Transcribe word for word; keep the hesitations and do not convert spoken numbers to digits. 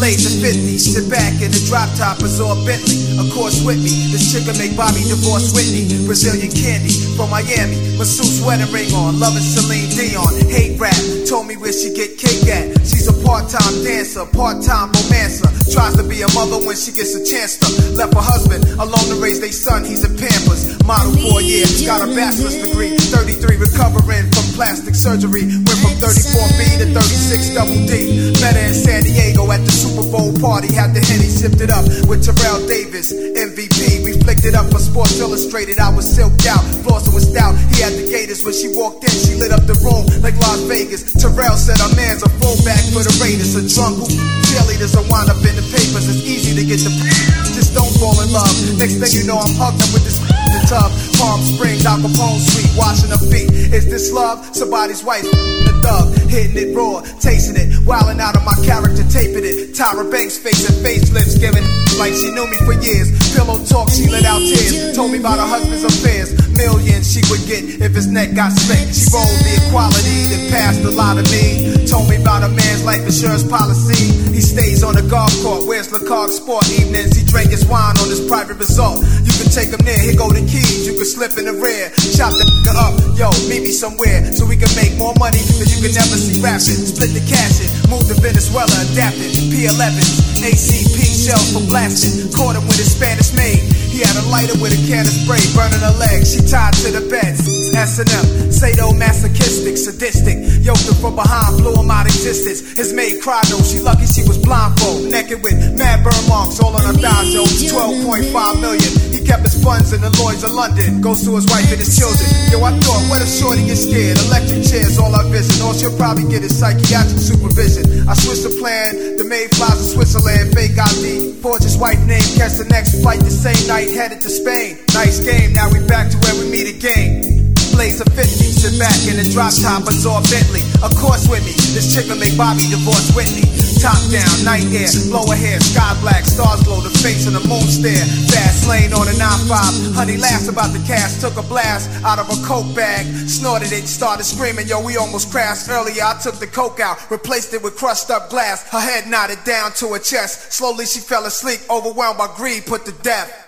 late to fifty. Sit back in the drop toppers or Bentley. Of course with me, this chick'll make Bobby divorce Whitney. Brazilian candy from Miami, masseuse wedding ring on. Loving Celine Dion, hate rap. Told me where she get cake at. She's a part-time dancer, part-time romancer. Tries to be a mother when she gets a chance to. Left her husband alone to raise their son. He's in Pampers. Model four years, got a bachelor's degree. thirty-three, recovering from plastic surgery. Went from thirty-four B to thirty-six double D. Met her in San Diego at the Super Bowl party. Had the Henny sipped it up with Terrell Davis, M V P. We flicked it up for Sports Illustrated. I was silked out, Flossin was stout. He had the Gators. When she walked in, she lit up the room like Las Vegas. Terrell said her man's a fullback for the Raiders. A drunk who cheerleaders and wind up in the papers. It's easy to get the just don't fall in love. Next thing you know, I'm hugged up with this in the tub. Palm Springs, Al Capone Suite, washing her feet. Is this love? Somebody's wife, a thug, hitting it raw, tasting it, wilding out of my character, taping it. Tyra Banks facing facelifts, giving like she knew me for years. Pillow talk, she let out tears. Told me about her husband's affairs. Millions she would get if his neck got split. She rolled the equality that passed a lot of me. Told me about a man's life insurance policy. He stays on the golf court, wears LeCoq Sport evenings. He drank his wine on his private resort. You can take him there, here go the keys. You can slip in the rear, chop the up. Yo, meet me somewhere so we can make more money than you can never see rapping. Split the cash in, move to Venezuela, adapted. P eleven, A C P shells for blasting. Caught him with his Spanish maid. He had a lighter with a can of spray, burning her legs. She tied to the bed. S and M, sado masochistic, sadistic. Yoked him from behind, blew him out of existence. His maid cried though, she lucky she was blindfolded, naked with mad burn marks all on her thighs. Yo, twelve point five million. He kept his funds in the Lloyds of London. Goes to his wife and his children. Yo, I thought, what if shorty is scared? Electric chairs, all I vision. All she'll probably get is psychiatric supervision. I switched the plan. The maid flies to Switzerland. Fake I D. Forged his wife's name. Catch the next flight the same night. Headed to Spain. Nice game. Now we back to where we meet again. Blaze of fifty. Sit back in the drop top. Absorb Bentley. Of course with me. This chick will make Bobby divorce Whitney. Top down, night air, blow her hair, sky black, stars glow, the face and the moon stare. Fast lane on a nine five, honey laughs about the cash. Took a blast out of a coke bag, snorted it, started screaming. Yo, we almost crashed earlier. I took the coke out, replaced it with crushed up glass. Her head nodded down to her chest. Slowly she fell asleep, overwhelmed by greed, put to death.